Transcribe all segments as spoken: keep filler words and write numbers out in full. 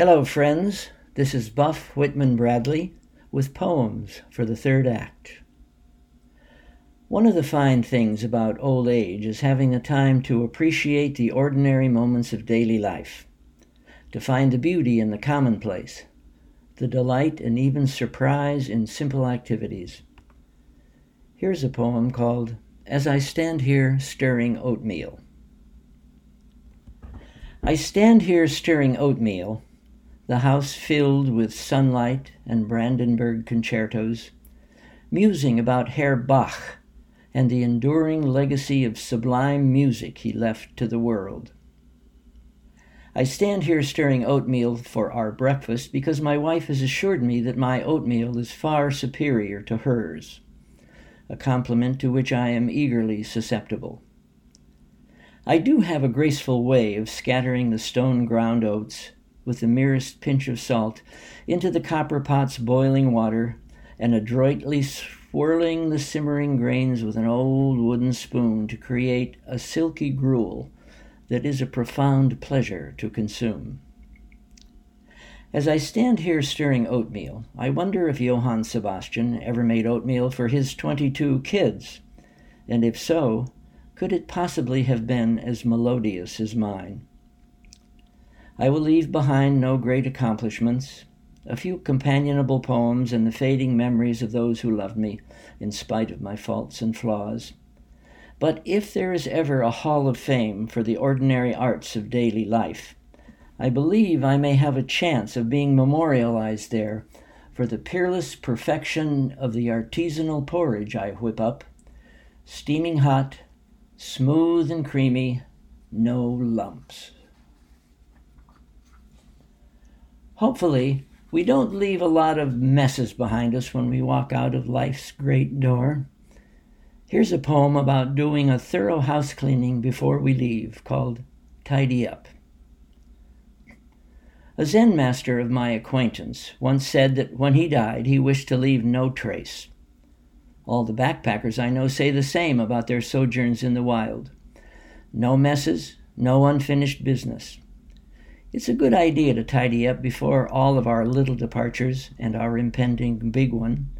Hello, friends. This is Buff Whitman Bradley with poems for the third act. One of the fine things about old age is having the time to appreciate the ordinary moments of daily life, to find the beauty in the commonplace, the delight and even surprise in simple activities. Here's a poem called As I Stand Here Stirring Oatmeal. I stand here stirring oatmeal, the house filled with sunlight and Brandenburg concertos, musing about Herr Bach and the enduring legacy of sublime music he left to the world. I stand here stirring oatmeal for our breakfast because my wife has assured me that my oatmeal is far superior to hers, a compliment to which I am eagerly susceptible. I do have a graceful way of scattering the stone ground oats with the merest pinch of salt into the copper pot's boiling water and adroitly swirling the simmering grains with an old wooden spoon to create a silky gruel that is a profound pleasure to consume. As I stand here stirring oatmeal, I wonder if Johann Sebastian ever made oatmeal for his twenty-two kids, and if so, could it possibly have been as melodious as mine? I will leave behind no great accomplishments, a few companionable poems and the fading memories of those who loved me, in spite of my faults and flaws. But if there is ever a hall of fame for the ordinary arts of daily life, I believe I may have a chance of being memorialized there for the peerless perfection of the artisanal porridge I whip up, steaming hot, smooth and creamy, no lumps. Hopefully, we don't leave a lot of messes behind us when we walk out of life's great door. Here's a poem about doing a thorough house cleaning before we leave called Tidy Up. A Zen master of my acquaintance once said that when he died, he wished to leave no trace. All the backpackers I know say the same about their sojourns in the wild. No messes, no unfinished business. It's a good idea to tidy up before all of our little departures and our impending big one.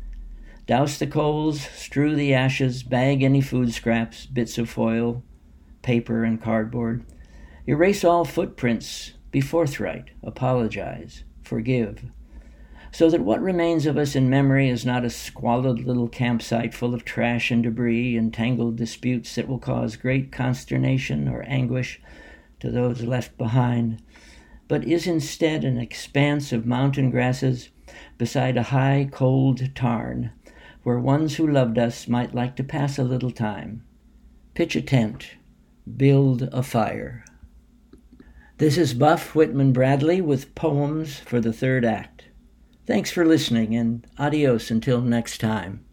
Douse the coals, strew the ashes, bag any food scraps, bits of foil, paper and cardboard. Erase all footprints, be forthright, apologize, forgive, so that what remains of us in memory is not a squalid little campsite full of trash and debris and tangled disputes that will cause great consternation or anguish to those left behind, but is instead an expanse of mountain grasses beside a high, cold tarn, where ones who loved us might like to pass a little time, pitch a tent, build a fire. This is Buff Whitman Bradley with poems for the third act. Thanks for listening, and adios until next time.